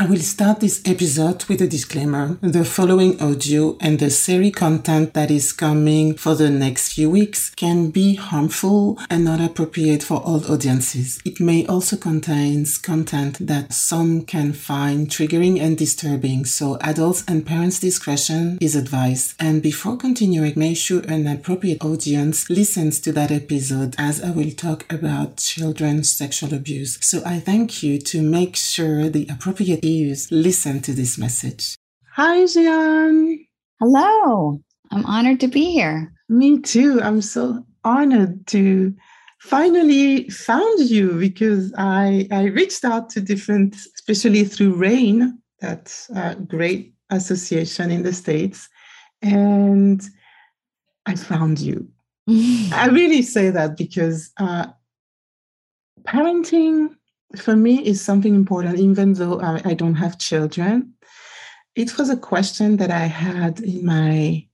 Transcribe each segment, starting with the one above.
I will start this episode with a disclaimer. The following audio and the series content that is coming for the next few weeks can be harmful and not appropriate for all audiences. It may also contain content that some can find triggering and disturbing, so adults and parents' discretion is advised. And before continuing, make sure an appropriate audience listens to that episode, as I will talk about children's sexual abuse. So I thank you to make sure the appropriate listen to this message. Hi, Jian. Hello. I'm honored to be here. Me too. I'm so honored to finally found you, because I reached out to different, especially through RAIN, that's a great association in the States, and I found you. I really say that because parenting for me is something important, even though I don't have children. It was a question that I had in my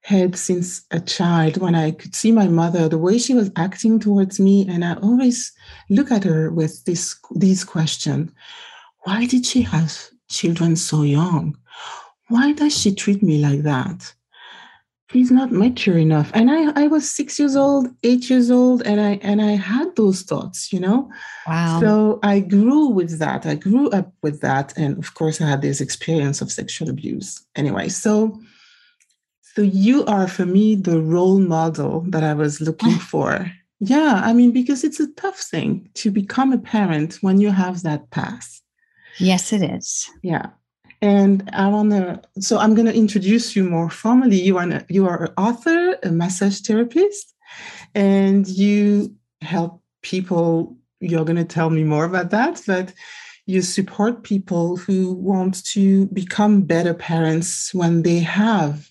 head since a child, when I could see my mother, the way she was acting towards me. And I always look at her with these questions. Why did she have children so young? Why does she treat me like that? She's not mature enough. And I was 6 years old, 8 years old, and I had those thoughts, you know? Wow. So I grew with that. I grew up with that. And of course, I had this experience of sexual abuse. Anyway, so you are, for me, the role model that I was looking for. Yeah, I mean, because it's a tough thing to become a parent when you have that past. Yes, it is. Yeah. And I'm going to introduce you more formally. You are an author, a massage therapist, and you help people. You're going to tell me more about that, but you support people who want to become better parents when they have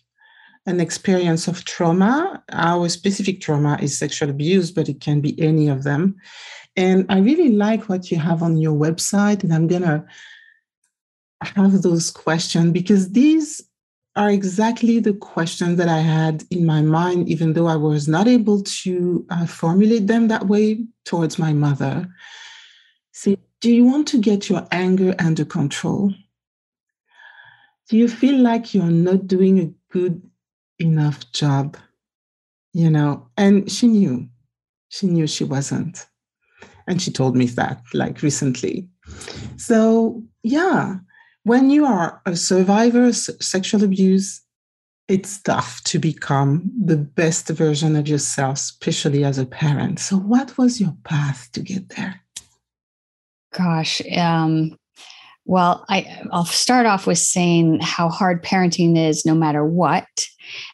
an experience of trauma. Our specific trauma is sexual abuse, but it can be any of them. And I really like what you have on your website, and I'm going to have those questions, because these are exactly the questions that I had in my mind, even though I was not able to formulate them that way towards my mother. So, do you want to get your anger under control? Do you feel like you're not doing a good enough job? You know, and she knew she wasn't. And she told me that, like, recently. So, yeah. When you are a survivor of sexual abuse, it's tough to become the best version of yourself, especially as a parent. So what was your path to get there? Gosh, well, I'll start off with saying how hard parenting is no matter what.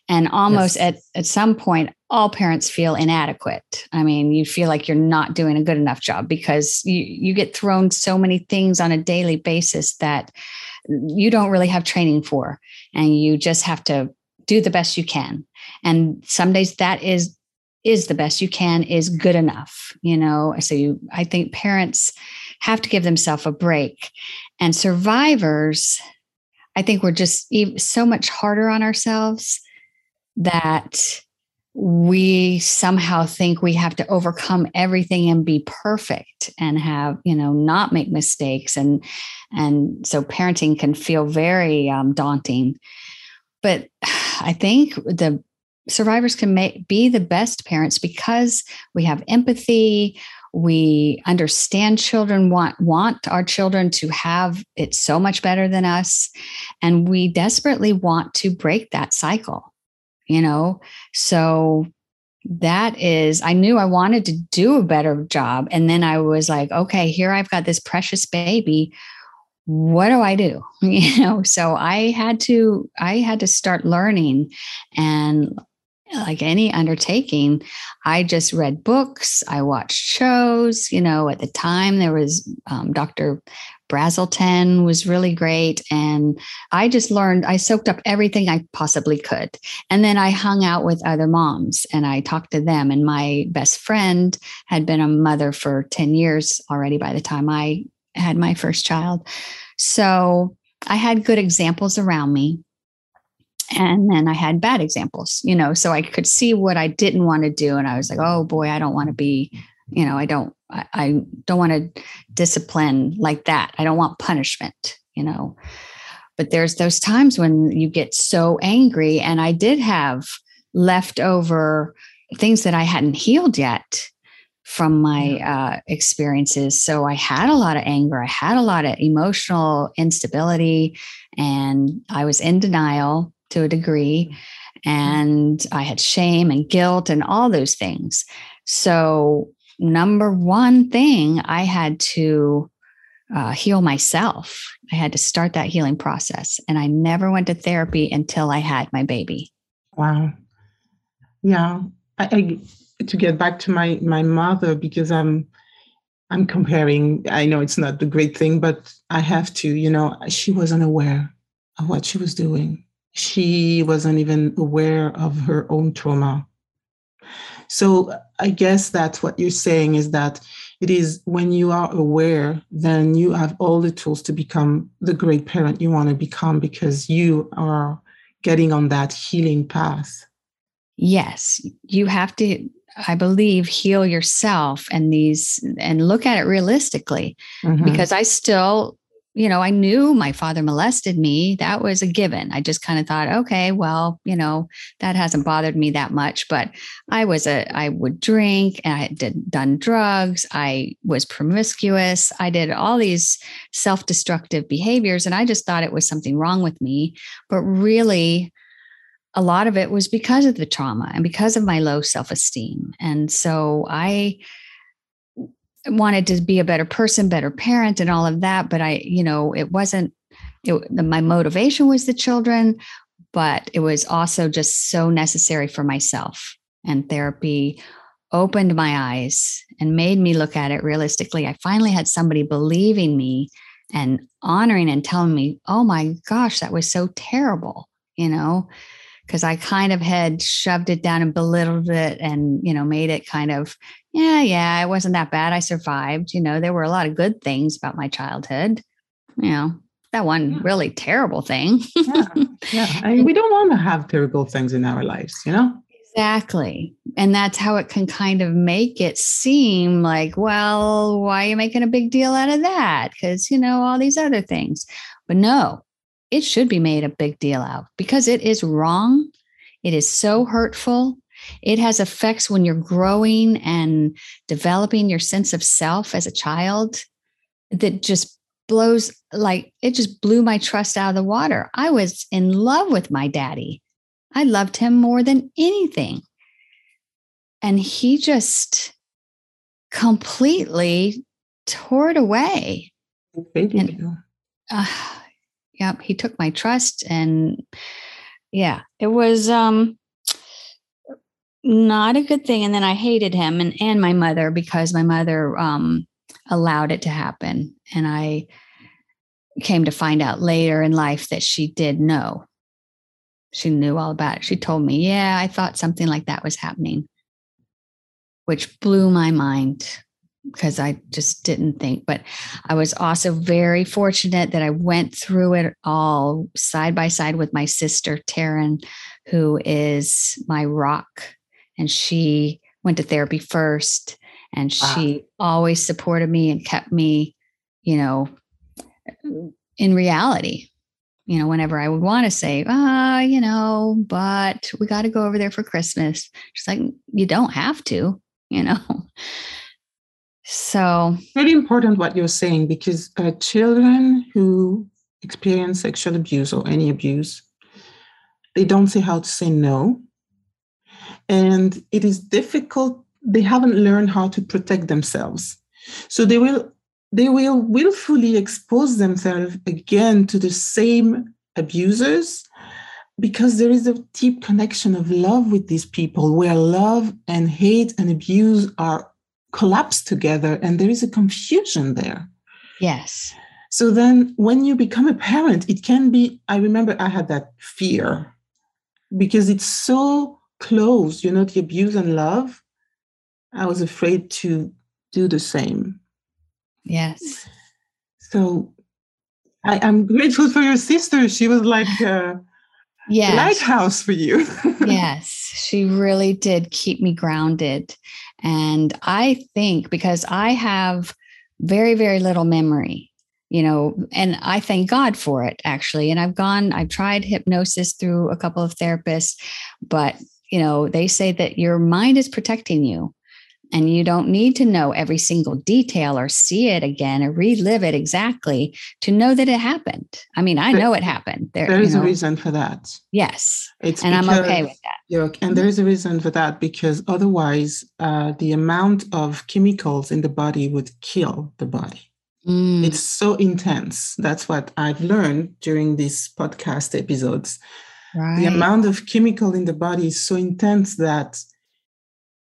And almost at some point, all parents feel inadequate. I mean, you feel like you're not doing a good enough job, because you get thrown so many things on a daily basis that you don't really have training for, and you just have to do the best you can. And some days that is the best you can, is good enough, you know? So I think parents have to give themselves a break. And survivors, I think we're just so much harder on ourselves that we somehow think we have to overcome everything and be perfect and have, you know, not make mistakes. And so parenting can feel very daunting. But I think the survivors can be the best parents because we have empathy. We understand children, want our children to have it so much better than us. And we desperately want to break that cycle, you know? So that is, I knew I wanted to do a better job. And then I was like, okay, here I've got this precious baby. What do I do? You know, so I had to start learning. And like any undertaking, I just read books, I watched shows. You know, at the time there was Dr. Brazil was really great. And I just learned, I soaked up everything I possibly could. And then I hung out with other moms and I talked to them. And my best friend had been a mother for 10 years already by the time I had my first child. So I had good examples around me. And then I had bad examples, you know, so I could see what I didn't want to do. And I was like, oh boy, I don't want to be, you know, I don't want to discipline like that. I don't want punishment. you know. But there's those times when you get so angry, and I did have leftover things that I hadn't healed yet from my experiences. So I had a lot of anger. I had a lot of emotional instability, and I was in denial to a degree, and I had shame and guilt and all those things. So number one thing, I had to heal myself. I had to start that healing process. And I never went to therapy until I had my baby. Wow. Yeah. I to get back to my mother, because I'm comparing, I know it's not the great thing, but I have to, you know, she wasn't aware of what she was doing. She wasn't even aware of her own trauma. So I guess that's what you're saying, is that it is when you are aware, then you have all the tools to become the great parent you want to become, because you are getting on that healing path. Yes, you have to, I believe, heal yourself and look at it realistically, because I still, you know, I knew my father molested me. That was a given. I just kind of thought, okay, well, you know, that hasn't bothered me that much. But I would drink, and I had done drugs. I was promiscuous. I did all these self-destructive behaviors, and I just thought it was something wrong with me. But really, a lot of it was because of the trauma and because of my low self-esteem. And so I wanted to be a better person, better parent, and all of that. But I, you know, it wasn't, my motivation was the children, but it was also just so necessary for myself. And therapy opened my eyes and made me look at it realistically. I finally had somebody believing me and honoring and telling me, oh my gosh, that was so terrible, you know, because I kind of had shoved it down and belittled it and, you know, made it kind of, yeah, it wasn't that bad. I survived. You know, there were a lot of good things about my childhood. You know, that one really terrible thing. Yeah. I mean, we don't want to have terrible things in our lives, you know? Exactly. And that's how it can kind of make it seem like, well, why are you making a big deal out of that? Because, you know, all these other things. But no, it should be made a big deal out, because it is wrong. It is so hurtful. It has effects when you're growing and developing your sense of self as a child that just blows, like it just blew my trust out of the water. I was in love with my daddy. I loved him more than anything. And he just completely tore it away. Yep. He took my trust, and yeah, it was, not a good thing. And then I hated him and my mother, because my mother allowed it to happen. And I came to find out later in life that she did know. She knew all about it. She told me, yeah, I thought something like that was happening, which blew my mind, because I just didn't think. But I was also very fortunate that I went through it all side by side with my sister, Taryn, who is my rock. And she went to therapy first, and she always supported me and kept me, you know, in reality. You know, whenever I would want to say, you know, but we got to go over there for Christmas. She's like, you don't have to, you know. So very important what you're saying, because children who experience sexual abuse or any abuse, they don't see how to say no. And it is difficult. They haven't learned how to protect themselves. So they will willfully expose themselves again to the same abusers, because there is a deep connection of love with these people, where love and hate and abuse are collapsed together, and there is a confusion there. Yes. So then when you become a parent, it can be, I remember I had that fear, because it's so close, you know, the abuse and love. I was afraid to do the same. Yes. So I'm grateful for your sister. She was like a lighthouse for you. Yes, she really did keep me grounded. And I think because I have very, very little memory, you know, and I thank God for it, actually. And I've tried hypnosis through a couple of therapists, but, you know, they say that your mind is protecting you and you don't need to know every single detail or see it again or relive it exactly to know that it happened. I mean, I know it happened. There is a reason for that. Yes. And I'm okay with that. And there is a reason for that, because otherwise the amount of chemicals in the body would kill the body. It's so intense. That's what I've learned during these podcast episodes. Right. The amount of chemical in the body is so intense that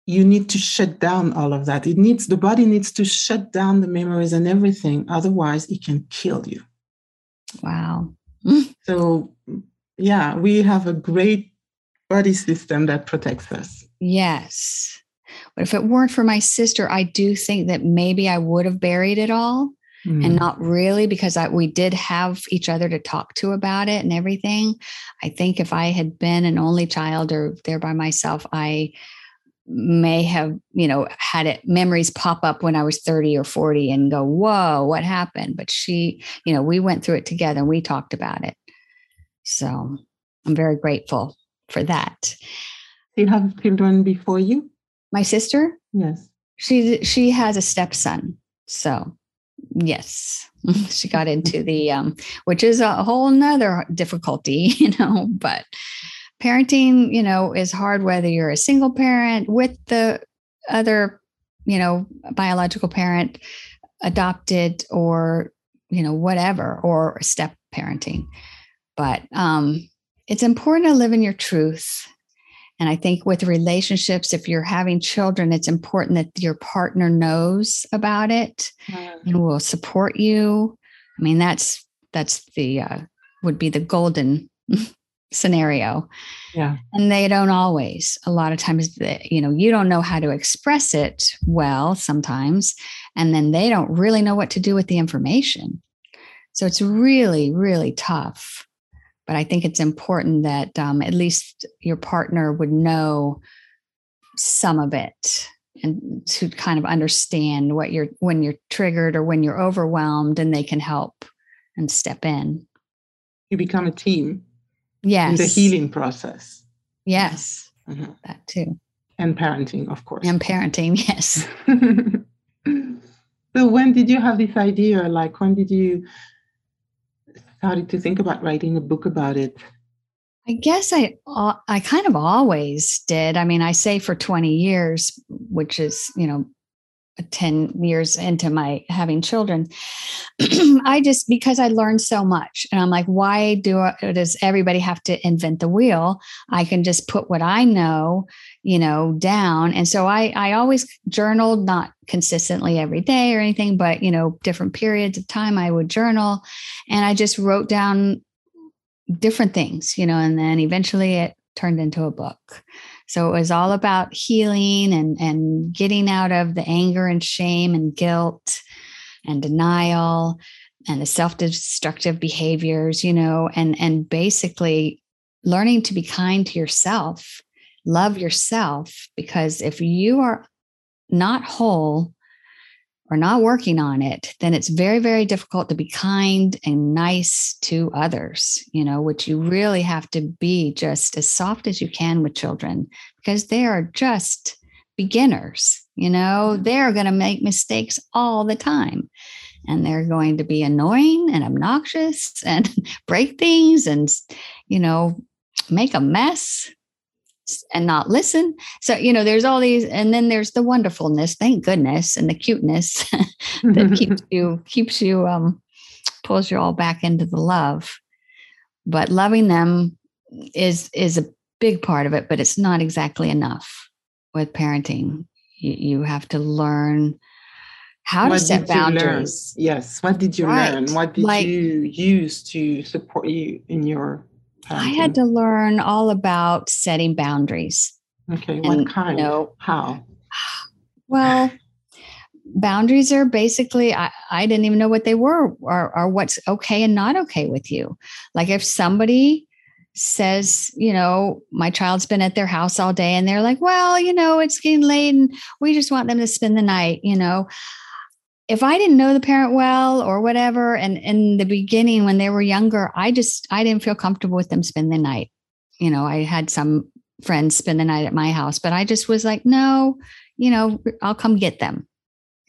you need to shut down all of that. The body needs to shut down the memories and everything. Otherwise, it can kill you. Wow. So, yeah, we have a great body system that protects us. Yes. But if it weren't for my sister, I do think that maybe I would have buried it all. And not really, because we did have each other to talk to about it and everything. I think if I had been an only child or there by myself, I may have, you know, had memories pop up when I was 30 or 40 and go, whoa, what happened? But she, you know, we went through it together and we talked about it. So I'm very grateful for that. Do you have children before you? My sister? Yes. She has a stepson. So. Yes, she got into the, which is a whole nother difficulty, you know, but parenting, you know, is hard, whether you're a single parent with the other, you know, biological parent, adopted, or, you know, whatever, or step parenting. But it's important to live in your truth. And I think with relationships, if you're having children, it's important that your partner knows about it and will support you. I mean, that's the would be the golden scenario. Yeah. And they don't always. A lot of times, you know, you don't know how to express it well sometimes, and then they don't really know what to do with the information. So it's really, really tough. But I think it's important that at least your partner would know some of it, and to kind of understand when you're triggered or when you're overwhelmed, and they can help and step in. You become a team. Yes. In the healing process. Yes. Mm-hmm. That too. And parenting, of course. And parenting, yes. So when did you have this idea? Like, when did you... How did you think about writing a book about it? I guess I kind of always did. I mean, I say for 20 years, which is, you know, 10 years into my having children, because I learned so much, and I'm like, why does everybody have to invent the wheel? I can just put what I know, you know, down. And so I always journaled, not consistently every day or anything, but, you know, different periods of time I would journal, and I just wrote down different things, you know, and then eventually it turned into a book. So it was all about healing and getting out of the anger and shame and guilt and denial and the self-destructive behaviors, you know, and basically learning to be kind to yourself, love yourself, because if you are not whole or not working on it, then it's very, very difficult to be kind and nice to others, you know, which you really have to be just as soft as you can with children, because they are just beginners, you know, they're going to make mistakes all the time, and they're going to be annoying and obnoxious and break things and, you know, make a mess and not listen. So, you know, there's all these, and then there's the wonderfulness, thank goodness, and the cuteness that keeps you, pulls you all back into the love. But loving them is a big part of it, but it's not exactly enough with parenting. You have to learn how to set boundaries. Yes. What did you learn? What did you use to support you in your... I had to learn all about setting boundaries. Okay, and, what kind? You know, how? Well, boundaries are basically, I didn't even know what they were, or what's okay and not okay with you. Like if somebody says, you know, my child's been at their house all day and they're like, well, you know, it's getting late and we just want them to spend the night, you know. if I didn't know the parent well or whatever, and in the beginning when they were younger, I didn't feel comfortable with them spend the night. You know, I had some friends spend the night at my house, but I just was like, no, you know, I'll come get them.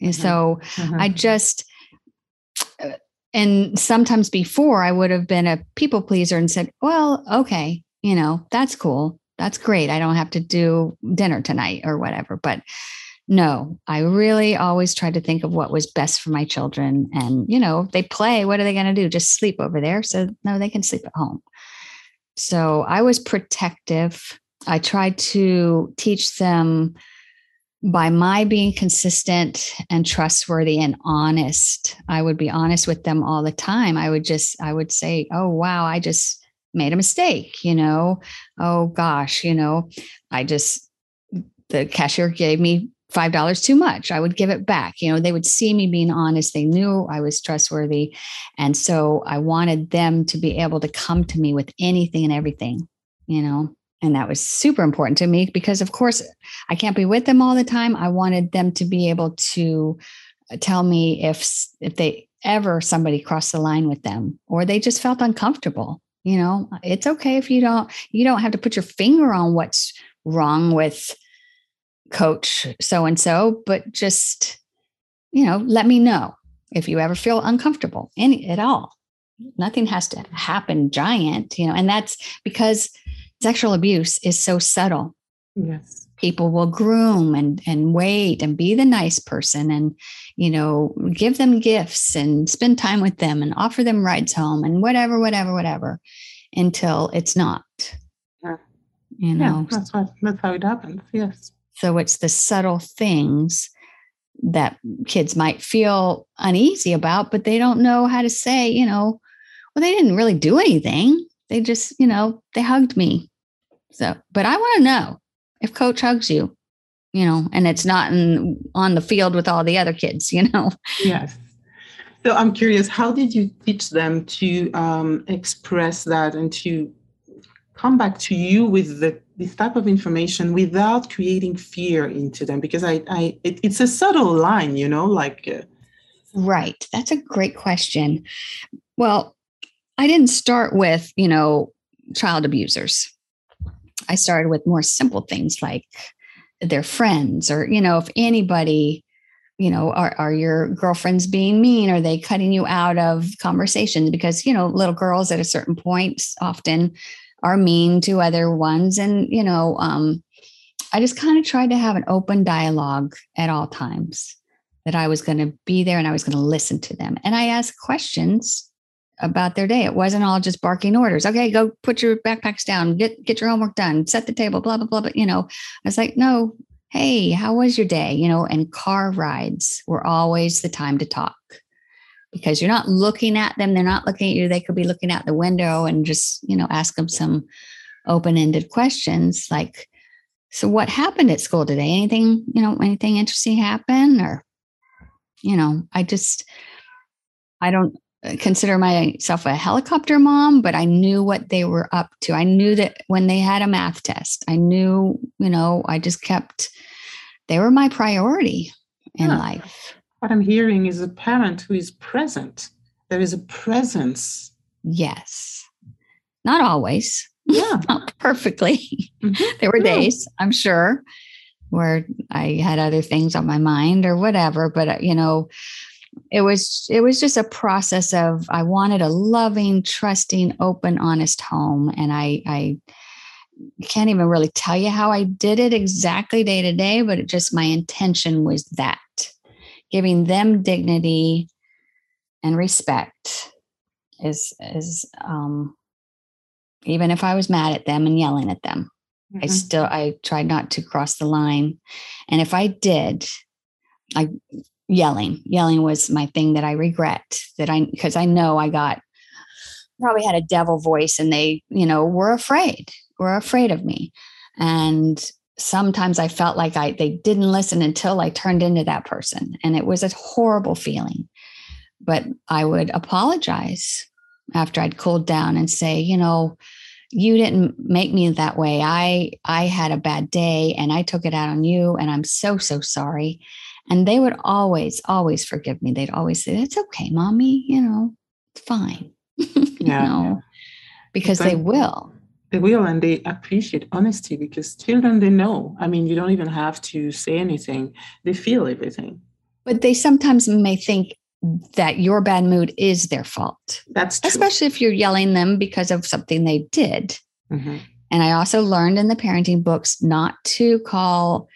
And so I just, and sometimes before I would have been a people pleaser and said, well, okay, you know, that's cool. That's great. I don't have to do dinner tonight or whatever, but no, I really always tried to think of what was best for my children. And, you know, they play, what are they going to do? Just sleep over there. So no, they can sleep at home. So I was protective. I tried to teach them by my being consistent and trustworthy and honest. I would be honest with them all the time. I would say, oh, wow, I just made a mistake, you know, oh gosh, you know, the cashier gave me $5 too much. I would give it back. You know, they would see me being honest. They knew I was trustworthy. And so I wanted them to be able to come to me with anything and everything, you know, and that was super important to me because of course I can't be with them all the time. I wanted them to be able to tell me if they ever, somebody crossed the line with them or they just felt uncomfortable. You know, it's okay if you don't have to put your finger on what's wrong with coach so-and-so, but just, you know, let me know if you ever feel uncomfortable at all. Nothing has to happen giant, you know, and that's because sexual abuse is so subtle. Yes. People will groom and wait and be the nice person and, you know, give them gifts and spend time with them and offer them rides home and whatever until it's not, you know, that's how it happens. Yes. So it's the subtle things that kids might feel uneasy about, but they don't know how to say, you know, well, they didn't really do anything. They just, you know, they hugged me. So, but I want to know. If coach hugs you, you know, and it's not on the field with all the other kids, you know. Yes. So I'm curious, how did you teach them to express that and to come back to you with this type of information without creating fear into them? Because it's a subtle line, you know, like. Right. That's a great question. Well, I didn't start with, you know, child abusers. I started with more simple things like their friends or, you know, if anybody, you know, are your girlfriends being mean? Are they cutting you out of conversations? Because, you know, little girls at a certain point often are mean to other ones. And, you know, I just kind of tried to have an open dialogue at all times that I was going to be there and I was going to listen to them. And I asked questions about their day. It wasn't all just barking orders. Okay, go put your backpacks down, get your homework done, set the table, blah, blah, blah. But, you know, I was like, no, hey, how was your day? You know, and car rides were always the time to talk because you're not looking at them. They're not looking at you. They could be looking out the window and just, you know, ask them some open-ended questions like, so what happened at school today? Anything, you know, anything interesting happen? Or, you know, I don't consider myself a helicopter mom, but I knew what they were up to. I knew that when they had a math test, I knew, you know, I just kept, they were my priority in life. What I'm hearing is a parent who is present. There is a presence. Yes. Not always. Yeah. Not perfectly. Mm-hmm. There were days, I'm sure, where I had other things on my mind or whatever, but you know, it was just a process of, I wanted a loving, trusting, open, honest home. And I can't even really tell you how I did it exactly day to day, but it just, my intention was that giving them dignity and respect is even if I was mad at them and yelling at them, mm-hmm. I tried not to cross the line. And if I did, Yelling was my thing that I regret because I know I probably had a devil voice and they, you know, were afraid of me. And sometimes I felt like they didn't listen until I turned into that person. And it was a horrible feeling, but I would apologize after I'd cooled down and say, you know, you didn't make me that way. I had a bad day and I took it out on you and I'm so, so sorry. And they would always, always forgive me. They'd always say, "It's okay, mommy, you know, it's fine." you know, because they will. They will, and they appreciate honesty, because children, they know. I mean, you don't even have to say anything. They feel everything. But they sometimes may think that your bad mood is their fault. That's true. Especially if you're yelling them because of something they did. Mm-hmm. And I also learned in the parenting books not to call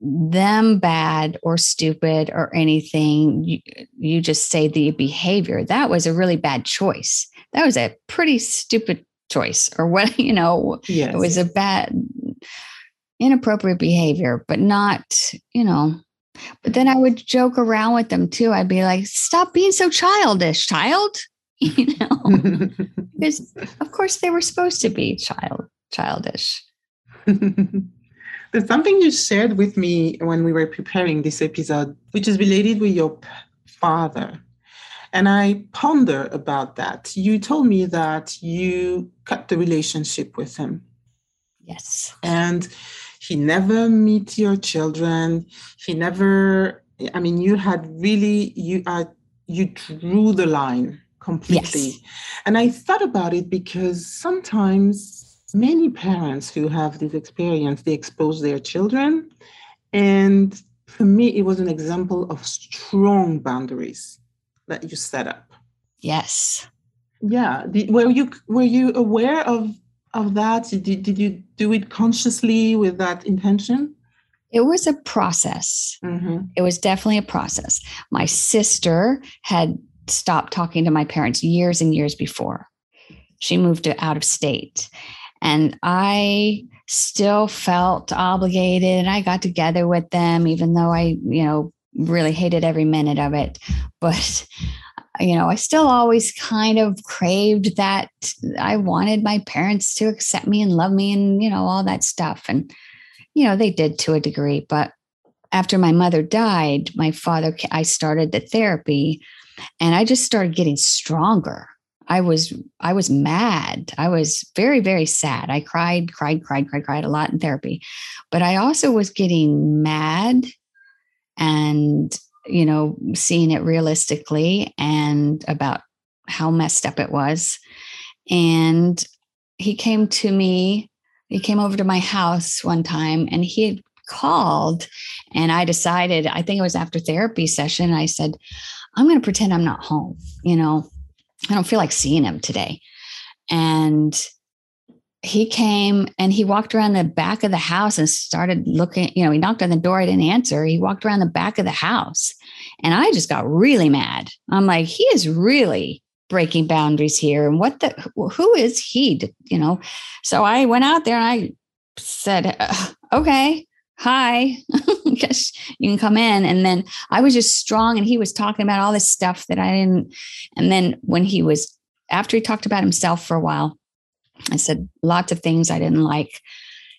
them bad or stupid or anything. You just say the behavior. That was a really bad choice. That was a pretty stupid choice, or what, you know, yes, it was a bad, inappropriate behavior, but not, you know. But then I would joke around with them too. I'd be like, "Stop being so childish, child." You know, because of course they were supposed to be childish. There's something you shared with me when we were preparing this episode, which is related with your father. And I ponder about that. You told me that you cut the relationship with him. Yes. And he never meet your children. He never, I mean, you had really, you drew the line completely. Yes. And I thought about it because sometimes many parents who have this experience, they expose their children. And for me, it was an example of strong boundaries that you set up. Yes. Yeah. Were you aware of that? Did you do it consciously with that intention? It was a process. Mm-hmm. It was definitely a process. My sister had stopped talking to my parents years and years before. She moved out of state. And I still felt obligated. And I got together with them, even though I, you know, really hated every minute of it. But, you know, I still always kind of craved that. I wanted my parents to accept me and love me and, you know, all that stuff. And, you know, they did to a degree. But after my mother died, my father, I started the therapy. And I just started getting stronger. I was mad. I was very, very sad. I cried a lot in therapy. But I also was getting mad and, you know, seeing it realistically and about how messed up it was. And he came over to my house one time, and he had called, and I decided, I think it was after therapy session, I said, "I'm going to pretend I'm not home. You know, I don't feel like seeing him today." And he came and he walked around the back of the house and started looking, you know, he knocked on the door. I didn't answer. He walked around the back of the house, and I just got really mad. I'm like, he is really breaking boundaries here. And who is he, you know? So I went out there and I said, "Okay, hi, guess you can come in." And then I was just strong, and he was talking about all this stuff that I didn't. And then after he talked about himself for a while, I said lots of things I didn't like.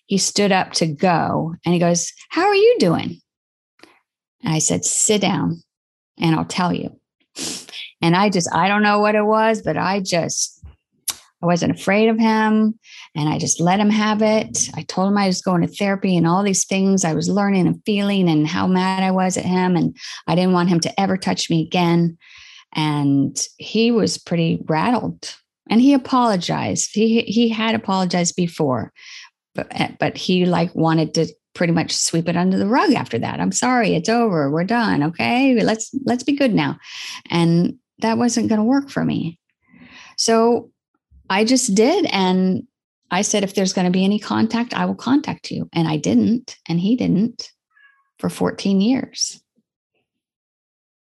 He stood up to go, and he goes, "How are you doing?" And I said, "Sit down and I'll tell you." And I don't know what it was, but I wasn't afraid of him. And I just let him have it. I told him I was going to therapy and all these things I was learning and feeling and how mad I was at him. And I didn't want him to ever touch me again. And he was pretty rattled, and he apologized. He had apologized before, but he wanted to pretty much sweep it under the rug after that. "I'm sorry, it's over. We're done. Okay, let's be good now." And that wasn't going to work for me. So I just did. And I said, "If there's going to be any contact, I will contact you." And I didn't. And he didn't for 14 years.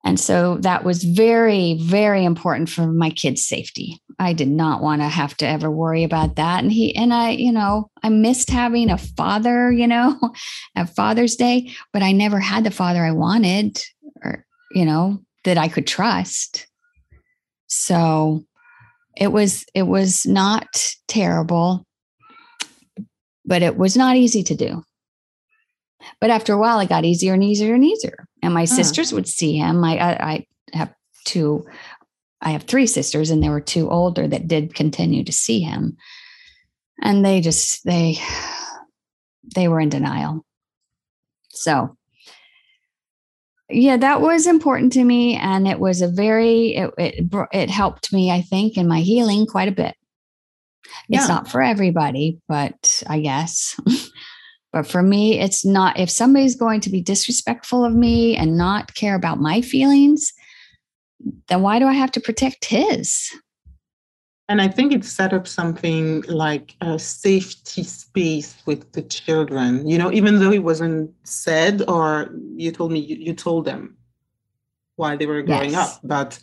And so that was very, very important for my kids' safety. I did not want to have to ever worry about that. And I, you know, I missed having a father, you know, at Father's Day, but I never had the father I wanted, or, you know, that I could trust. So it was not terrible, but it was not easy to do. But after a while, it got easier and easier and easier. And my sisters would see him. I have three sisters, and there were two older that did continue to see him. And they were in denial. So Yeah, that was important to me. And it was a very, it helped me, I think, in my healing quite a bit. Yeah. It's not for everybody, but I guess. But for me, it's not, if somebody's going to be disrespectful of me and not care about my feelings, then why do I have to protect his? And I think it set up something like a safety space with the children, you know, even though it wasn't said, or you told me, you told them while they were growing up. But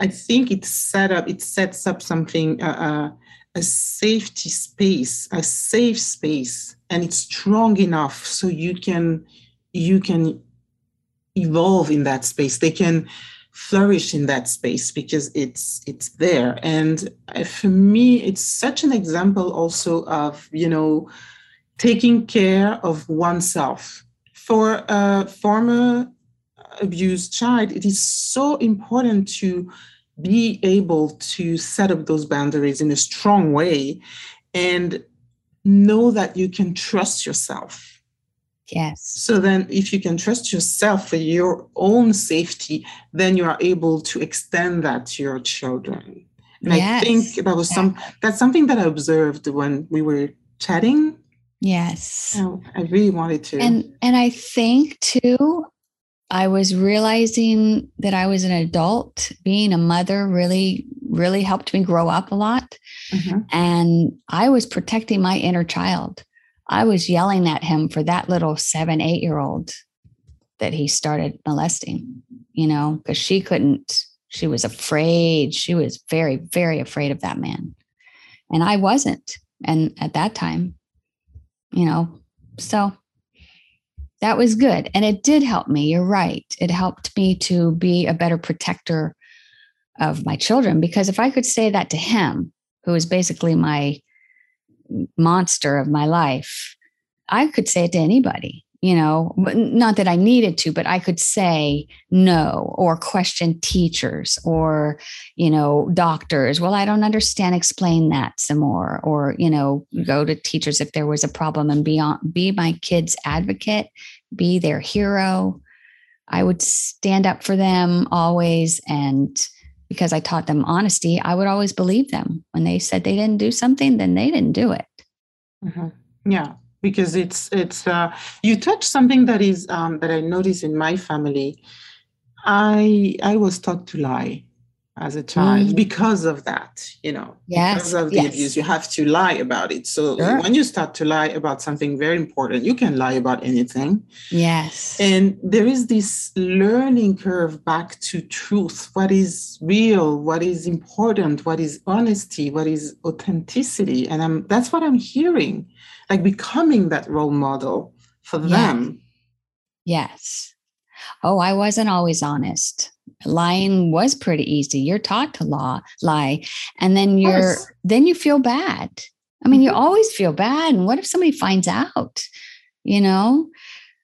I think it sets up something, a safety space, a safe space, and it's strong enough so you can evolve in that space. They can flourish in that space because it's there. And for me, it's such an example also of, you know, taking care of oneself. For a former abused child, it is so important to be able to set up those boundaries in a strong way and know that you can trust yourself. Yes. So then if you can trust yourself for your own safety, then you are able to extend that to your children. And yes. I think that was that's something that I observed when we were chatting. Yes. Oh, I really wanted to. And I think too, I was realizing that I was an adult. Being a mother really, really helped me grow up a lot. Mm-hmm. And I was protecting my inner child. I was yelling at him for that little 7-8-year-old that he started molesting, you know, because she couldn't, she was afraid. She was very, very afraid of that man. And I wasn't. And at that time, you know, so that was good. And it did help me. You're right. It helped me to be a better protector of my children, because if I could say that to him, who is basically my monster of my life, I could say it to anybody, you know, not that I needed to, but I could say no, or question teachers, or, you know, doctors. Well, I don't understand. Explain that some more, or, you know, go to teachers if there was a problem, and be my kid's advocate, be their hero. I would stand up for them always. And because I taught them honesty, I would always believe them. When they said they didn't do something, then they didn't do it. Mm-hmm. Yeah, because it's you touch something that is that I noticed in my family. I was taught to lie as a child because of that, you know. Yes. Because of the abuse, you have to lie about it. So when you start to lie about something very important, you can lie about anything. Yes. And there is this learning curve back to truth. What is real? What is important? What is honesty? What is authenticity? And that's what I'm hearing, like becoming that role model for them. Yes. Oh, I wasn't always honest. Lying was pretty easy. You're taught to lie. And then you feel bad. I mean, you always feel bad. And what if somebody finds out, you know?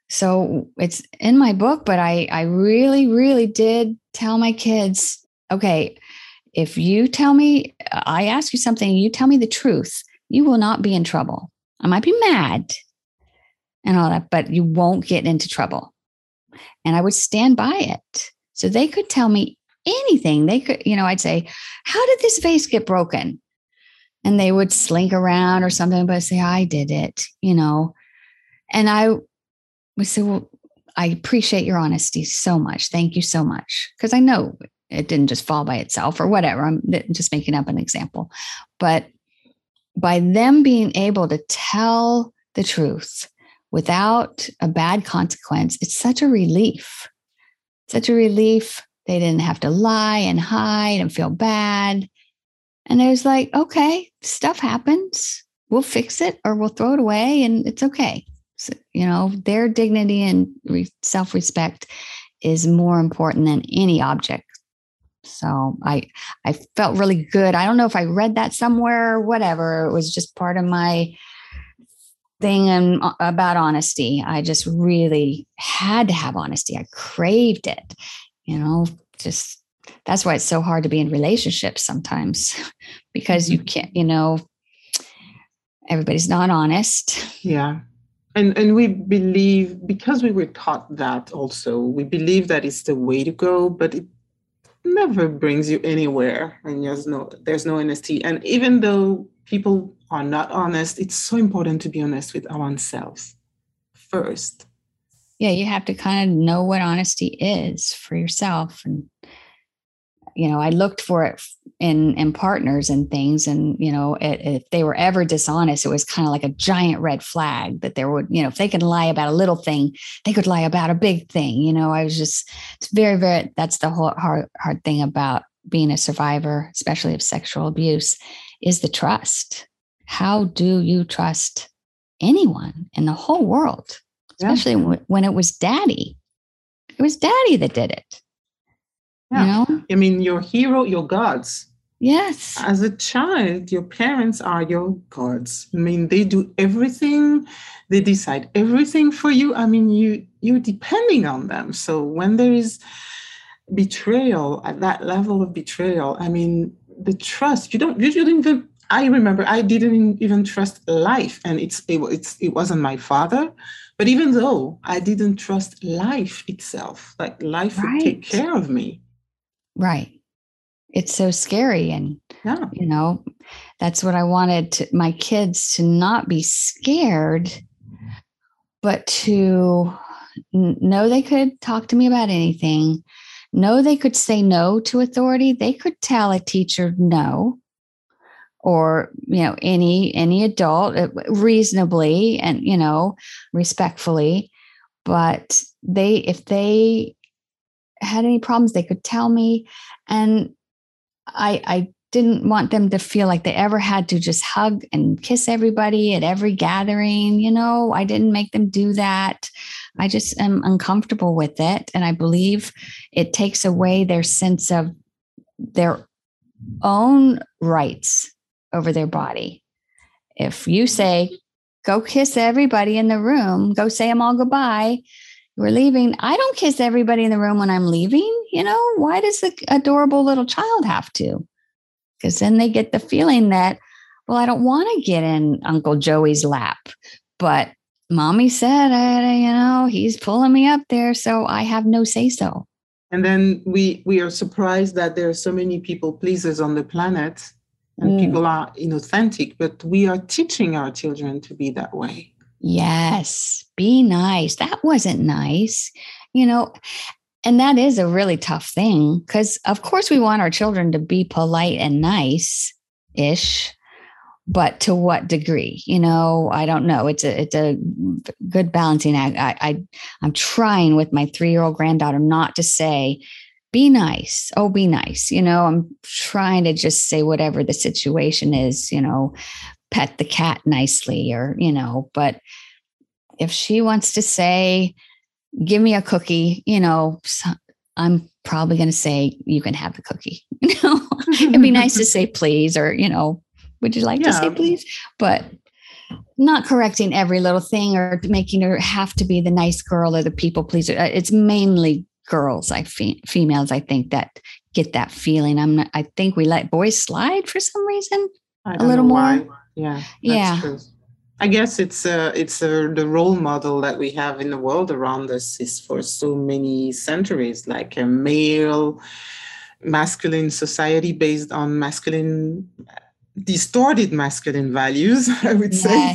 So it's in my book, but I really, really did tell my kids, okay, if you tell me, I ask you something, you tell me the truth, you will not be in trouble. I might be mad and all that, but you won't get into trouble. And I would stand by it. So they could tell me anything. They could, you know, I'd say, how did this vase get broken? And they would slink around or something, but I'd say, I did it, you know. And I would say, well, I appreciate your honesty so much. Thank you so much. Because I know it didn't just fall by itself or whatever. I'm just making up an example. But by them being able to tell the truth without a bad consequence, it's such a relief. Such a relief. They didn't have to lie and hide and feel bad. And it was like, okay, stuff happens. We'll fix it or we'll throw it away and it's okay. So, you know, their dignity and self-respect is more important than any object. So I felt really good. I don't know if I read that somewhere or whatever. It was just part of my thing about honesty. I just really had to have honesty. I craved it, you know, just that's why it's so hard to be in relationships sometimes, because you can't, you know, everybody's not honest. Yeah. And we believe, because we were taught that also, we believe that it's the way to go, but it never brings you anywhere. And there's no honesty. And even though people are not honest, it's so important to be honest with ourselves first. Yeah, you have to kind of know what honesty is for yourself. And, you know, I looked for it in partners and things. And, you know, if they were ever dishonest, it was kind of like a giant red flag that there would, you know, if they could lie about a little thing, they could lie about a big thing. You know, I was just, it's very, very, that's the whole hard thing about being a survivor, especially of sexual abuse, is the trust. How do you trust anyone in the whole world? Especially when it was daddy. It was daddy that did it. Yeah. You know? I mean, your hero, your gods. Yes. As a child, your parents are your gods. I mean, they do everything. They decide everything for you. I mean, you're depending on them. So when there is betrayal, at that level of betrayal, I mean, the trust, I didn't even trust life. And it wasn't my father. But even though I didn't trust life itself, like life would take care of me. Right. It's so scary. And, you know, that's what I wanted my kids to not be scared, but to know they could talk to me about anything. Know they could say no to authority. They could tell a teacher no. Or, you know, any adult reasonably and, you know, respectfully. But if they had any problems, they could tell me. And I didn't want them to feel like they ever had to just hug and kiss everybody at every gathering. You know, I didn't make them do that. I just am uncomfortable with it. And I believe it takes away their sense of their own rights over their body. If you say, go kiss everybody in the room, go say them all goodbye, we're leaving. I don't kiss everybody in the room when I'm leaving. You know, why does the adorable little child have to? Because then they get the feeling that, well, I don't want to get in Uncle Joey's lap, but mommy said, you know, he's pulling me up there. So I have no say so. And then we are surprised that there are so many people pleasers on the planet. And people are inauthentic, but we are teaching our children to be that way. Yes, be nice. That wasn't nice, you know, and that is a really tough thing because, of course, we want our children to be polite and nice-ish, but to what degree? You know, I don't know. It's a good balancing act. I'm trying with my 3-year-old granddaughter not to say, be nice. Oh, be nice. You know, I'm trying to just say whatever the situation is, you know, pet the cat nicely or, you know, but if she wants to say, give me a cookie, you know, I'm probably going to say, you can have the cookie. You know, it'd be nice to say, please, or, you know, would you like to say, please? But not correcting every little thing or making her have to be the nice girl or the people pleaser. It's mainly girls, females, I think that get that feeling. I think we let boys slide for some reason a little more. Why. Yeah. That's true. I guess it's the role model that we have in the world around us is for so many centuries, like a male masculine society based on distorted masculine values, I would say.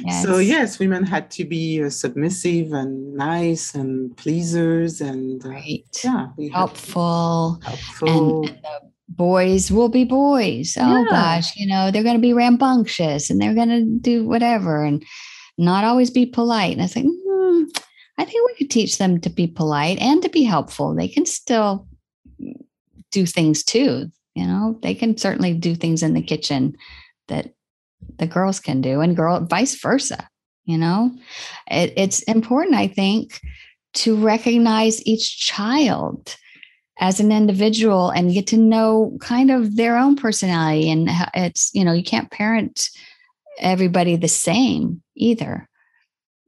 Yes. So yes, women had to be submissive and nice and pleasers and helpful. And the boys will be boys. Oh gosh, you know, they're going to be rambunctious and they're going to do whatever and not always be polite. And I was like, I think we could teach them to be polite and to be helpful. They can still do things too. You know, they can certainly do things in the kitchen that the girls can do and vice versa. You know, it's important, I think, to recognize each child as an individual and get to know kind of their own personality. And it's, you know, you can't parent everybody the same either.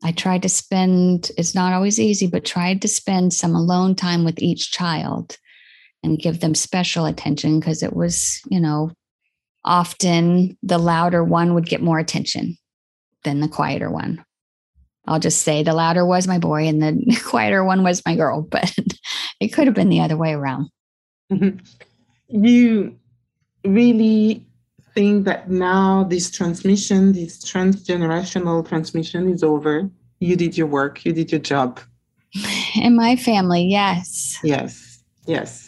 I tried to spend, it's not always easy, but tried to spend some alone time with each child and give them special attention because it was, you know, often the louder one would get more attention than the quieter one. I'll just say the louder was my boy and the quieter one was my girl, but it could have been the other way around. Mm-hmm. You really think that now this transmission, this transgenerational transmission is over? You did your work. You did your job. In my family, yes. Yes, yes.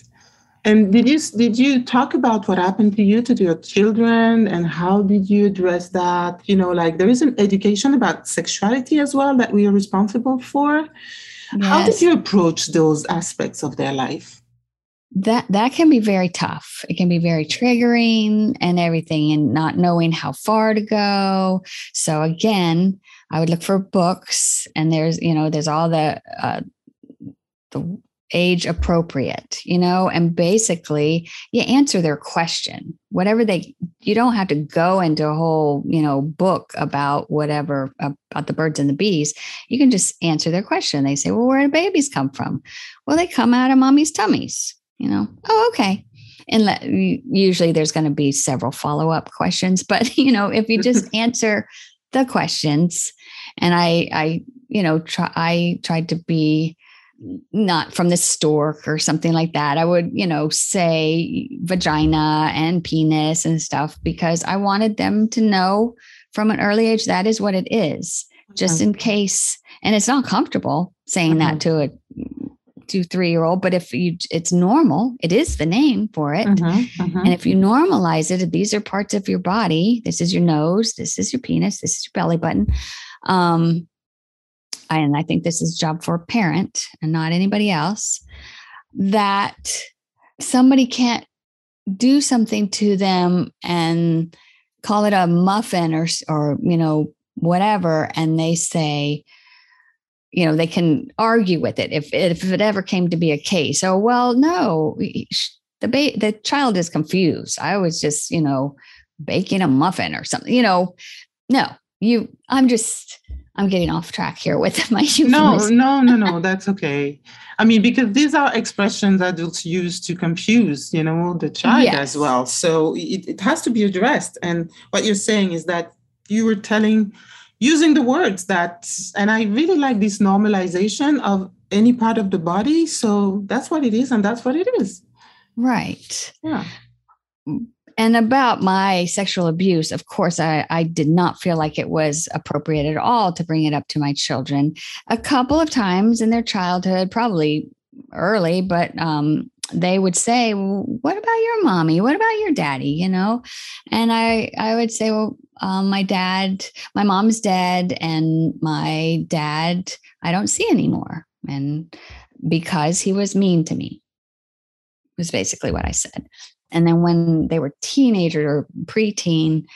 And did you talk about what happened to you, to your children, and how did you address that? You know, like there is an education about sexuality as well that we are responsible for. Yes. How did you approach those aspects of their life? That can be very tough. It can be very triggering and everything, and not knowing how far to go. So again, I would look for books, and there's all the age appropriate, and basically you answer their question, whatever you don't have to go into a whole, book about whatever, about the birds and the bees. You can just answer their question. They say, well, where do babies come from? Well, they come out of mommy's tummies, Oh, okay. And usually there's going to be several follow-up questions, but if you just answer the questions, and I tried to be not from the stork or something like that. I would, say vagina and penis and stuff, because I wanted them to know from an early age that is what it is, just in case. And it's not comfortable saying that to a 2-3-year-old, but it's normal. It is the name for it. And if you normalize it, these are parts of your body. This is your nose. This is your penis. This is your belly button. And I think this is a job for a parent and not anybody else, that somebody can't do something to them and call it a muffin or whatever. And they say, they can argue with it if it ever came to be a case. Oh, well, no, the child is confused. I was just, baking a muffin or something, no, I'm getting off track here with my euphemisms. No, that's okay. I mean, because these are expressions adults use to confuse, the child as well. So it has to be addressed. And what you're saying is that you were using the words that, and I really like this normalization of any part of the body. So that's what it is. And that's what it is. Right. Yeah. And about my sexual abuse, of course, I did not feel like it was appropriate at all to bring it up to my children. A couple of times in their childhood, probably early, but they would say, well, what about your mommy? What about your daddy? And I would say, well, my mom's dead, and my dad, I don't see anymore. And because he was mean to me, was basically what I said. And then when they were teenager or preteen,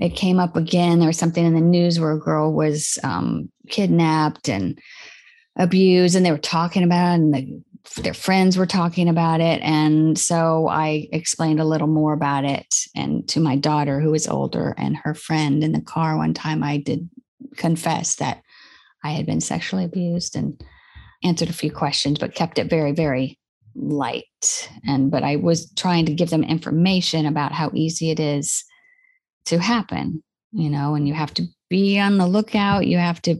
it came up again. There was something in the news where a girl was kidnapped and abused, and they were talking about it, and their friends were talking about it. And so I explained a little more about it, and to my daughter, who was older, and her friend in the car one time, I did confess that I had been sexually abused and answered a few questions, but kept it very, very light. But I was trying to give them information about how easy it is to happen, and you have to be on the lookout. You have to,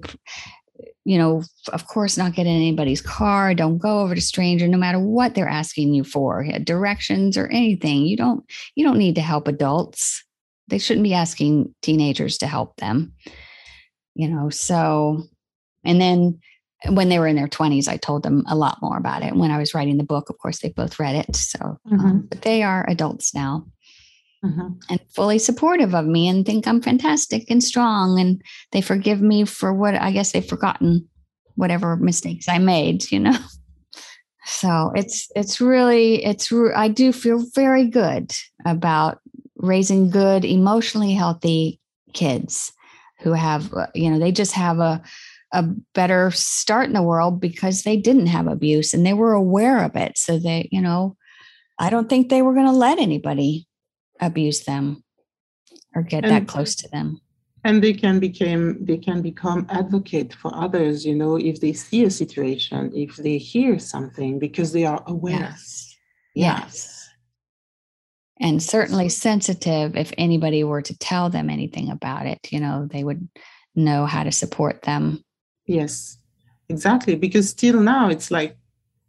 of course, not get in anybody's car. Don't go over to stranger, no matter what they're asking you for, directions or anything. You don't need to help adults. They shouldn't be asking teenagers to help them, so, and then when they were in their 20s, I told them a lot more about it. When I was writing the book, of course, they both read it. So, but they are adults now and fully supportive of me, and think I'm fantastic and strong. And they forgive me for what I guess they've forgotten, whatever mistakes I made, So I do feel very good about raising good, emotionally healthy kids who have, they just have a better start in the world because they didn't have abuse and they were aware of it. So they, I don't think they were going to let anybody abuse them or get that close to them. And they can become advocate for others, if they see a situation, if they hear something, because they are aware. Yes. And certainly sensitive. If anybody were to tell them anything about it, they would know how to support them Yes, exactly. Because still now it's like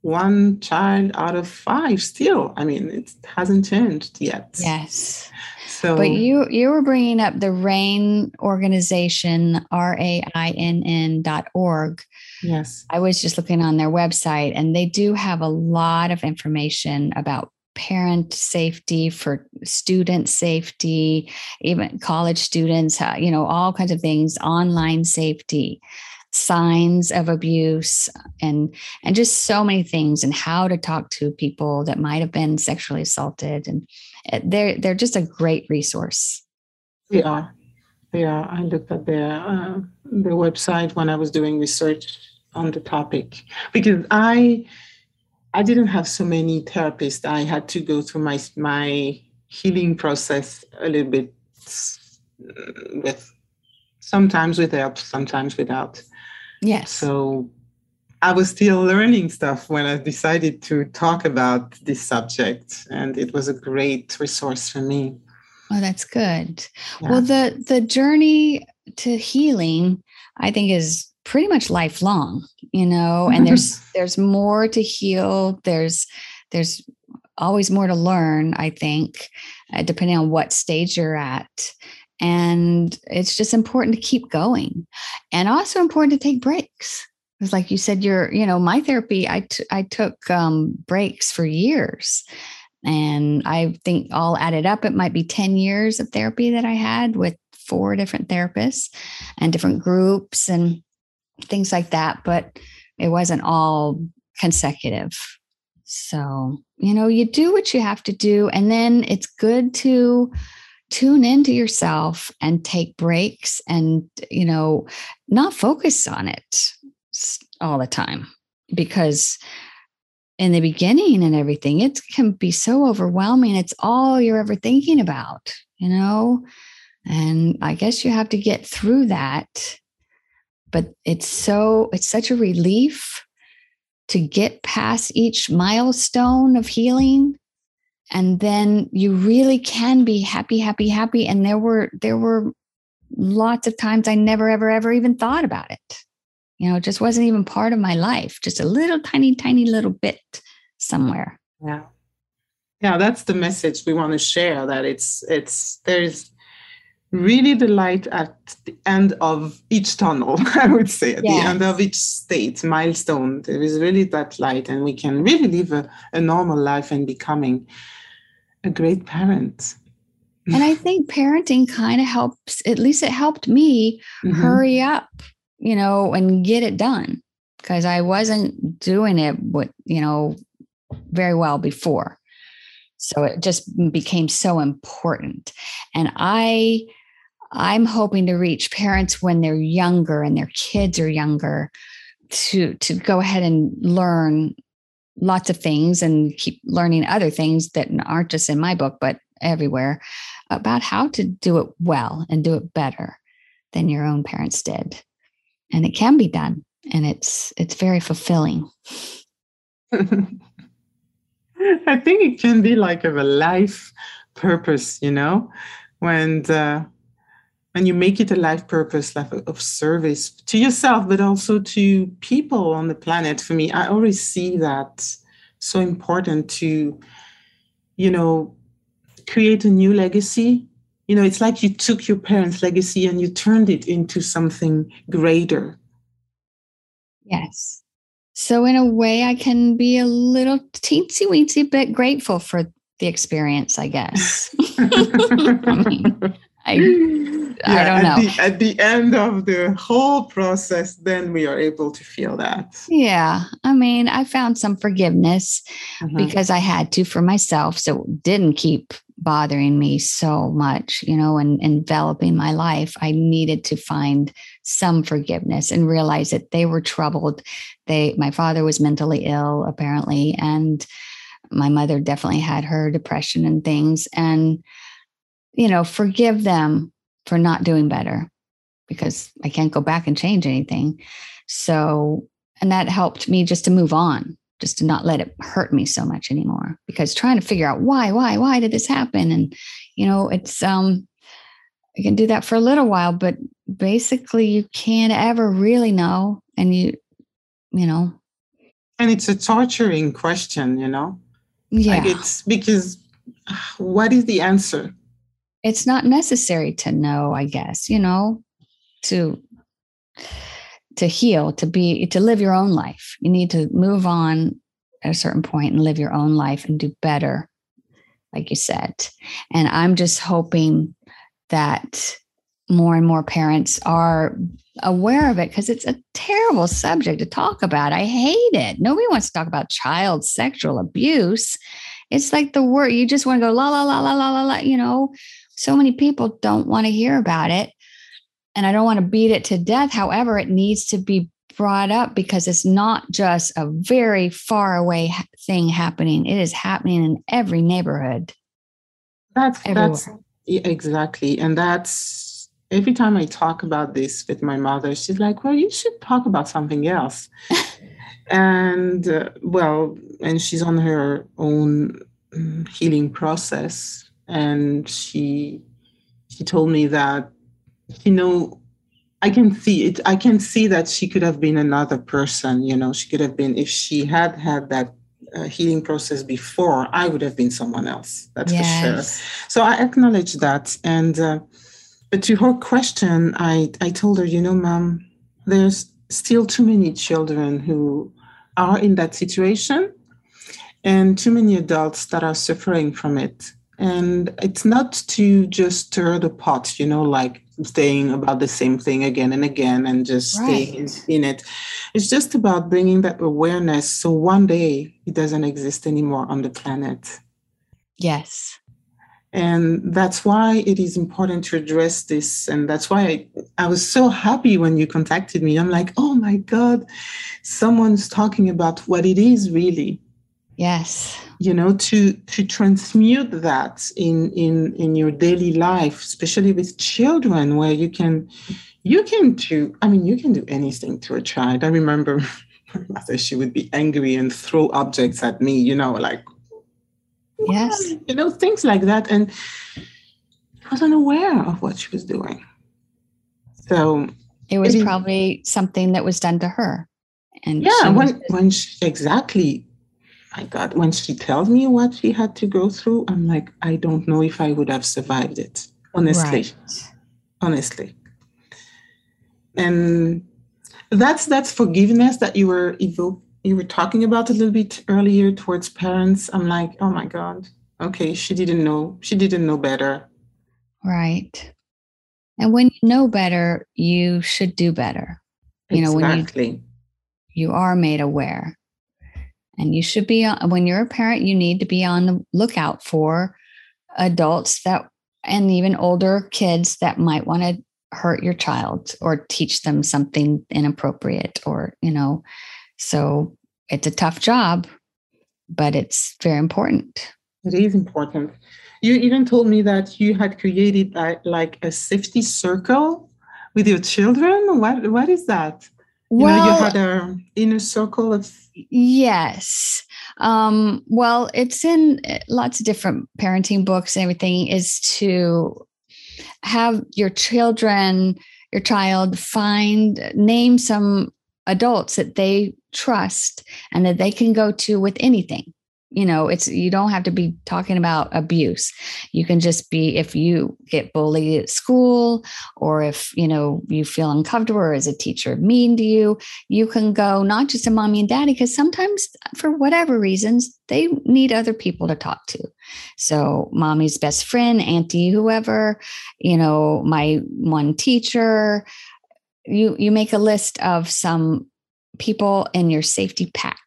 one child out of five still. I mean, it hasn't changed yet. Yes. So, but you were bringing up the RAIN organization, RAINN.org. Yes. I was just looking on their website, and they do have a lot of information about parent safety, for student safety, even college students, you know, all kinds of things, online safety, signs of abuse, and just so many things, and how to talk to people that might have been sexually assaulted. And they're just a great resource. Yeah. I looked at their website when I was doing research on the topic, because I didn't have so many therapists. I had to go through my healing process a little bit, with sometimes with help, sometimes without. Yes. So I was still learning stuff when I decided to talk about this subject, and it was a great resource for me. Oh, that's good. Yeah. Well, the journey to healing, I think, is pretty much lifelong, you know, and there's more to heal. There's always more to learn, I think, depending on what stage you're at. And it's just important to keep going, and also important to take breaks. It's like you said, my therapy, I took breaks for years, and I think all added up, it might be 10 years of therapy that I had with 4 different therapists and different groups and things like that, but it wasn't all consecutive. So, you know, you do what you have to do, and then it's good to tune into yourself and take breaks and, you know, not focus on it all the time, because in the beginning and everything, it can be so overwhelming. It's all you're ever thinking about, you know, and I guess you have to get through that. But it's such a relief to get past each milestone of healing. And then you really can be happy, happy, happy. And there were lots of times I never, ever, ever even thought about it. You know, it just wasn't even part of my life, just a little tiny little bit somewhere. Yeah. Yeah. That's the message we want to share, that there's really the light at the end of each tunnel, I would say, at the end of each state, milestone. There is really that light, and we can really live a normal life and becoming a great parent. And I think parenting kind of helps, at least it helped me hurry up, you know, and get it done, because I wasn't doing it, you know, very well before. So it just became so important. And I'm hoping to reach parents when they're younger and their kids are younger to go ahead and learn lots of things and keep learning other things that aren't just in my book, but everywhere, about how to do it well and do it better than your own parents did. And it can be done. And it's very fulfilling. I think it can be like a life purpose, you know, when you make it a life purpose, life of service to yourself, but also to people on the planet. For me, I always see that so important to, you know, create a new legacy. You know, it's like you took your parents' legacy and you turned it into something greater. Yes. So in a way, I can be a little teensy-weensy bit grateful for the experience, I guess. I mean, I don't know. At the end of the whole process, then we are able to feel that. Yeah. I mean, I found some forgiveness because I had to for myself. So it didn't keep bothering me so much, you know, and enveloping my life. I needed to find some forgiveness and realize that they were troubled. My father was mentally ill, apparently, and my mother definitely had her depression and things. And, you know, forgive them for not doing better, because I can't go back and change anything. So, and that helped me just to move on, just to not let it hurt me so much anymore, because trying to figure out why did this happen? And, you know, it's, We can do that for a little while, but basically you can't ever really know. And you know. And it's a torturing question, you know? Yeah. Like it's because what is the answer? It's not necessary to know, I guess, you know, to heal, to live your own life. You need to move on at a certain point and live your own life and do better, like you said. And I'm just hoping that more and more parents are aware of it, because it's a terrible subject to talk about. I hate it. Nobody wants to talk about child sexual abuse. It's like the word, you just want to go la, la, la, la, la, la, la, you know, so many people don't want to hear about it. And I don't want to beat it to death. However, it needs to be brought up, because it's not just a very far away thing happening. It is happening in every neighborhood. That's exactly. And that's every time I talk about this with my mother, she's like, well, you should talk about something else. And and she's on her own healing process. And she told me that, you know, I can see it. I can see that she could have been another person. You know, she could have been, if she had had that healing process before, I would have been someone else. That's yes. For sure. So I acknowledge that. And, but to her question, I told her, you know, Mom, there's still too many children who are in that situation and too many adults that are suffering from it. And it's not to just stir the pot, you know, like saying about the same thing again and again and just right. Staying in it. It's just about bringing that awareness so one day it doesn't exist anymore on the planet. Yes. And that's why it is important to address this. And that's why I was so happy when you contacted me. I'm like, oh my God, someone's talking about what it is really. Yes. You know, to transmute that in your daily life, especially with children, where you can do anything to a child. I remember my mother, she would be angry and throw objects at me, you know, like, what? Yes, you know, things like that. And I wasn't aware of what she was doing. So it was probably something that was done to her. And yeah, exactly. My God, when she tells me what she had to go through, I'm like, I don't know if I would have survived it, honestly. Right. Honestly. And that's forgiveness that you were talking about a little bit earlier towards parents. I'm like, oh my God, okay, she didn't know better. Right. And when you know better, you should do better. You know, exactly. When you are made aware. And you should be, when you're a parent, you need to be on the lookout for adults and even older kids that might want to hurt your child or teach them something inappropriate or, you know, so it's a tough job, but it's very important. It is important. You even told me that you had created like a safety circle with your children. What is that? Well, you had an inner circle of... Yes. Well, it's in lots of different parenting books and everything, is to have your child name some adults that they trust and that they can go to with anything. You know, you don't have to be talking about abuse. You can just be, if you get bullied at school, or if, you know, you feel uncomfortable or is a teacher mean to you, you can go not just to mommy and daddy, because sometimes for whatever reasons, they need other people to talk to. So mommy's best friend, auntie, whoever, you know, my one teacher, you make a list of some people in your safety pack.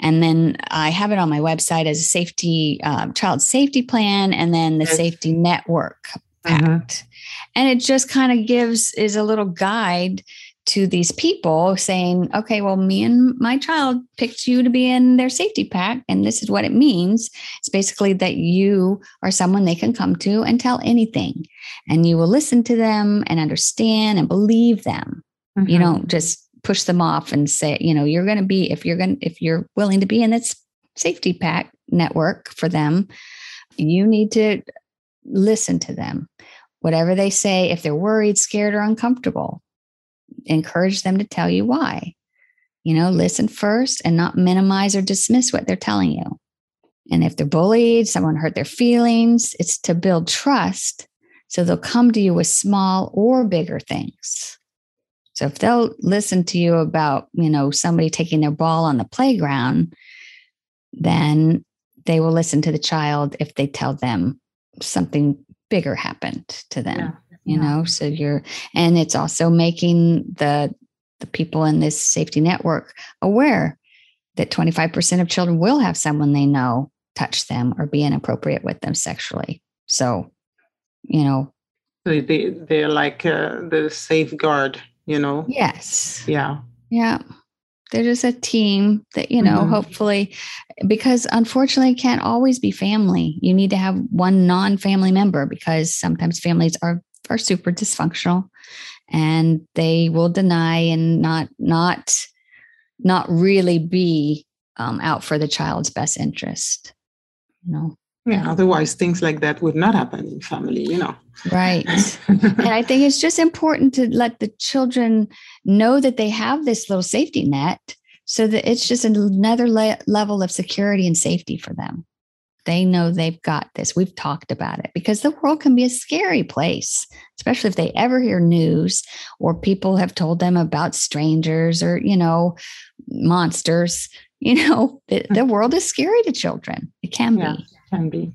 And then I have it on my website as a safety child safety plan, and then the safety network pact. Mm-hmm. And it just kind of is a little guide to these people saying, okay, well, me and my child picked you to be in their safety pact, and this is what it means. It's basically that you are someone they can come to and tell anything, and you will listen to them and understand and believe them. Mm-hmm. You don't just push them off and say, you know, if you're willing to be in this safety pack network for them, you need to listen to them Whatever they say, if they're worried, scared, or uncomfortable, encourage them to tell you why. You know, listen first and not minimize or dismiss what they're telling you. And if they're bullied, someone hurt their feelings, it's to build trust so they'll come to you with small or bigger things. So if they'll listen to you about, you know, somebody taking their ball on the playground, then they will listen to the child if they tell them something bigger happened to them, you know, so and it's also making the people in this safety network aware that 25% of children will have someone they know touch them or be inappropriate with them sexually. So, you know, so they're like the safeguard, you know? Yes. Yeah. Yeah. They're just a team that, you know, hopefully, because unfortunately it can't always be family. You need to have one non-family member because sometimes families are super dysfunctional and they will deny and not really be out for the child's best interest, you know? Yeah. Otherwise things like that would not happen in family, you know? Right. And I think it's just important to let the children know that they have this little safety net so that it's just another level of security and safety for them. They know they've got this. We've talked about it because the world can be a scary place, especially if they ever hear news or people have told them about strangers or, you know, monsters. You know, the world is scary to children. It can be.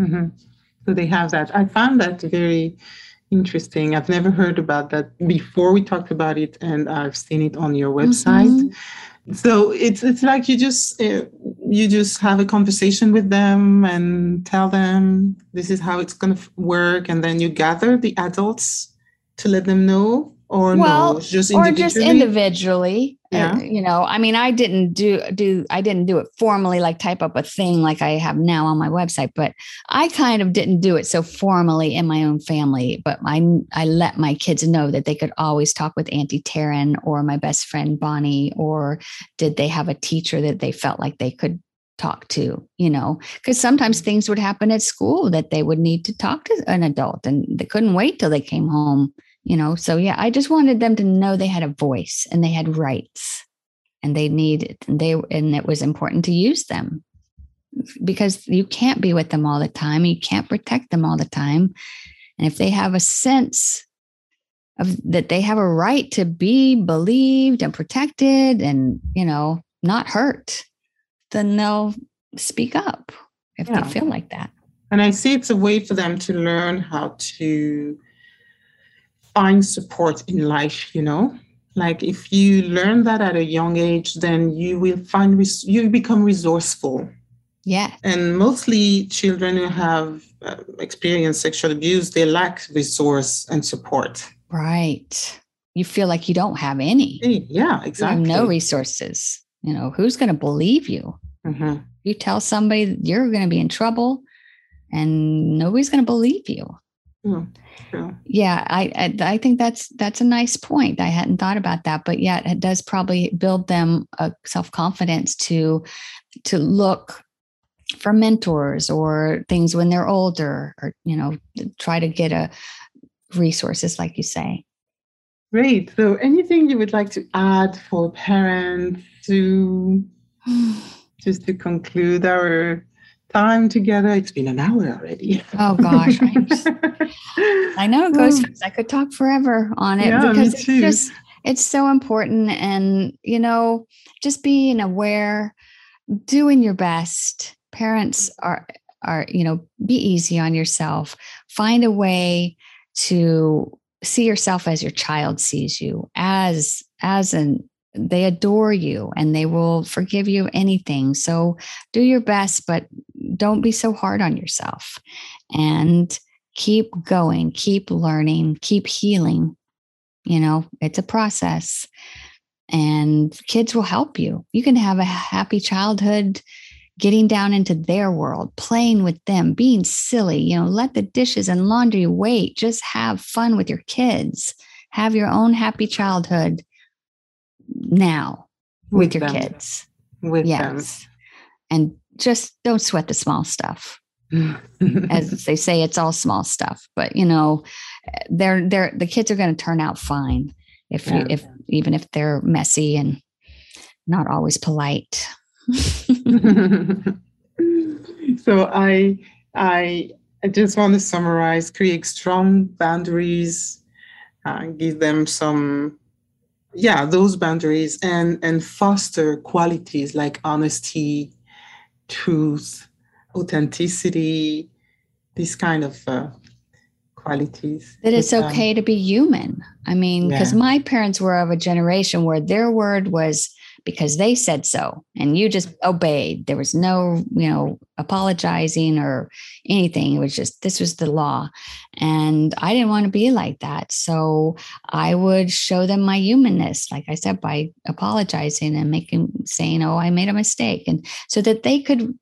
Mm-hmm. So they have that. I found that very interesting. I've never heard about that before. We talked about it and I've seen it on your website. Mm-hmm. So it's like you just have a conversation with them and tell them this is how it's going to work. And then you gather the adults to let them know. Or just individually, yeah. You know, I mean, I didn't do it formally, like type up a thing like I have now on my website, but I kind of didn't do it so formally in my own family, but I let my kids know that they could always talk with Auntie Taryn or my best friend, Bonnie, or did they have a teacher that they felt like they could talk to, you know, because sometimes things would happen at school that they would need to talk to an adult and they couldn't wait till they came home. You know, so yeah, I just wanted them to know they had a voice and they had rights and and it was important to use them because you can't be with them all the time. You can't protect them all the time. And if they have a sense of that, they have a right to be believed and protected and, you know, not hurt, then they'll speak up if they feel like that. And I see it's a way for them to learn how to find support in life, you know, like if you learn that at a young age, then you will you become resourceful. Yeah. And mostly children who have experienced sexual abuse, they lack resource and support. Right. You feel like you don't have any. Yeah, exactly. You have no resources. You know, who's going to believe you? Mm-hmm. You tell somebody that you're going to be in trouble and nobody's going to believe you. Yeah, I think that's a nice point. I hadn't thought about that, but yeah, it does probably build them a self-confidence to look for mentors or things when they're older, or, you know, try to get resources, like you say. Great. So anything you would like to add for parents to just to conclude our time together? It's been an hour already. Oh gosh, I know it goes fast. I could talk forever on it because it's so important. And, you know, just being aware, doing your best. Parents are, you know, be easy on yourself. Find a way to see yourself as your child sees you, they adore you and they will forgive you anything. So do your best, but don't be so hard on yourself and keep going, keep learning, keep healing. You know, it's a process and kids will help you. You can have a happy childhood, getting down into their world, playing with them, being silly, you know, let the dishes and laundry wait. Just have fun with your kids. Have your own happy childhood now with your kids. With them. And just don't sweat the small stuff. As they say, it's all small stuff, but you know, the kids are going to turn out fine if they're messy and not always polite. So I just want to summarize: create strong boundaries, give them some, those boundaries, and foster qualities like honesty, truth, authenticity, these kind of qualities. That it's okay to be human. I mean, because my parents were of a generation where their word was because they said so, and you just obeyed. There was no, apologizing or anything. It was just, this was the law. And I didn't want to be like that. So I would show them my humanness, like I said, by apologizing and saying, oh, I made a mistake. And so that they could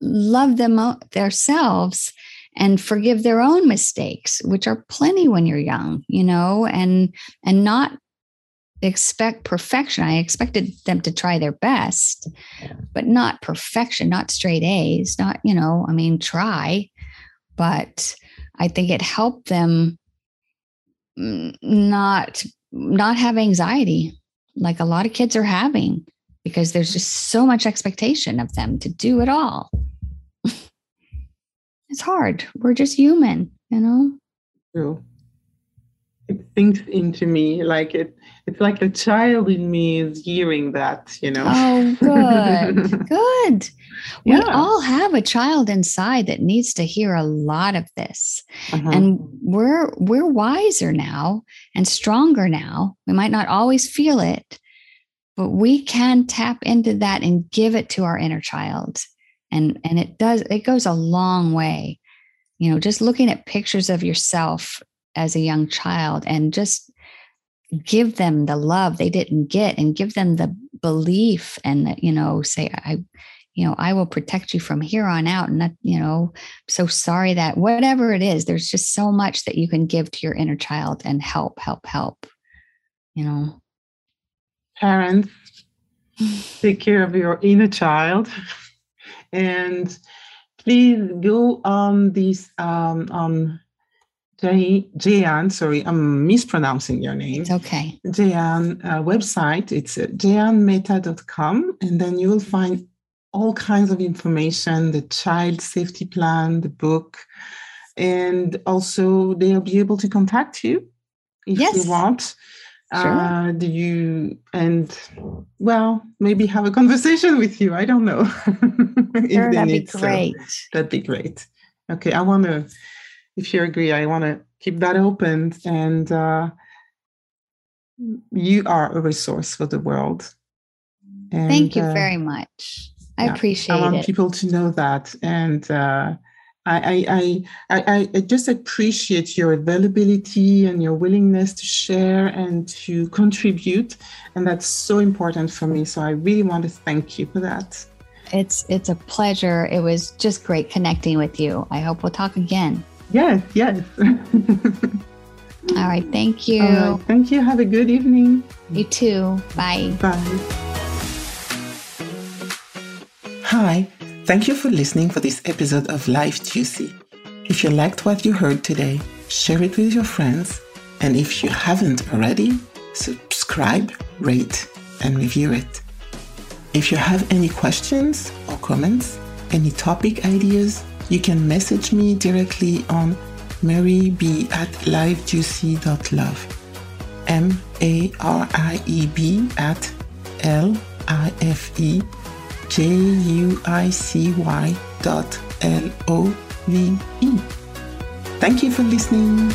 love themselves and forgive their own mistakes, which are plenty when you're young, and not expect perfection. I expected them to try their best, but not perfection, not straight A's, not, try. But I think it helped them not have anxiety like a lot of kids are having, because there's just so much expectation of them to do it all. It's hard. We're just human, True. It sinks into me like it's like a child in me is hearing that, Oh, good. Good. Yeah. We all have a child inside that needs to hear a lot of this. Uh-huh. And we're wiser now and stronger now. We might not always feel it, but we can tap into that and give it to our inner child. And it goes a long way, just looking at pictures of yourself as a young child and just give them the love they didn't get and give them the belief and, say, I will protect you from here on out. And, so sorry that whatever it is, there's just so much that you can give to your inner child and help, Parents, take care of your inner child, and please go on this Jian. Sorry, I'm mispronouncing your name. It's okay. Jian website. It's jannmeta.com, and then you will find all kinds of information: the child safety plan, the book, and also they'll be able to contact you if you want. Sure. Maybe have a conversation with you. I don't know. Sure, that'd be great. So, that'd be great. Okay, if you agree, I want to keep that open. And you are a resource for the world. And, thank you very much. I appreciate it. I want people to know that. And I just appreciate your availability and your willingness to share and to contribute. And that's so important for me. So I really want to thank you for that. It's a pleasure. It was just great connecting with you. I hope we'll talk again. Yes. All right. Thank you. All right, thank you. Have a good evening. You too. Bye. Bye. Hi. Thank you for listening for this episode of Life Juicy. If you liked what you heard today, share it with your friends. And if you haven't already, subscribe, rate, and review it. If you have any questions or comments, any topic ideas, you can message me directly on maryb@lifejuicy.love. MARIEB @LIFEJUICY.LOVE. Thank you for listening.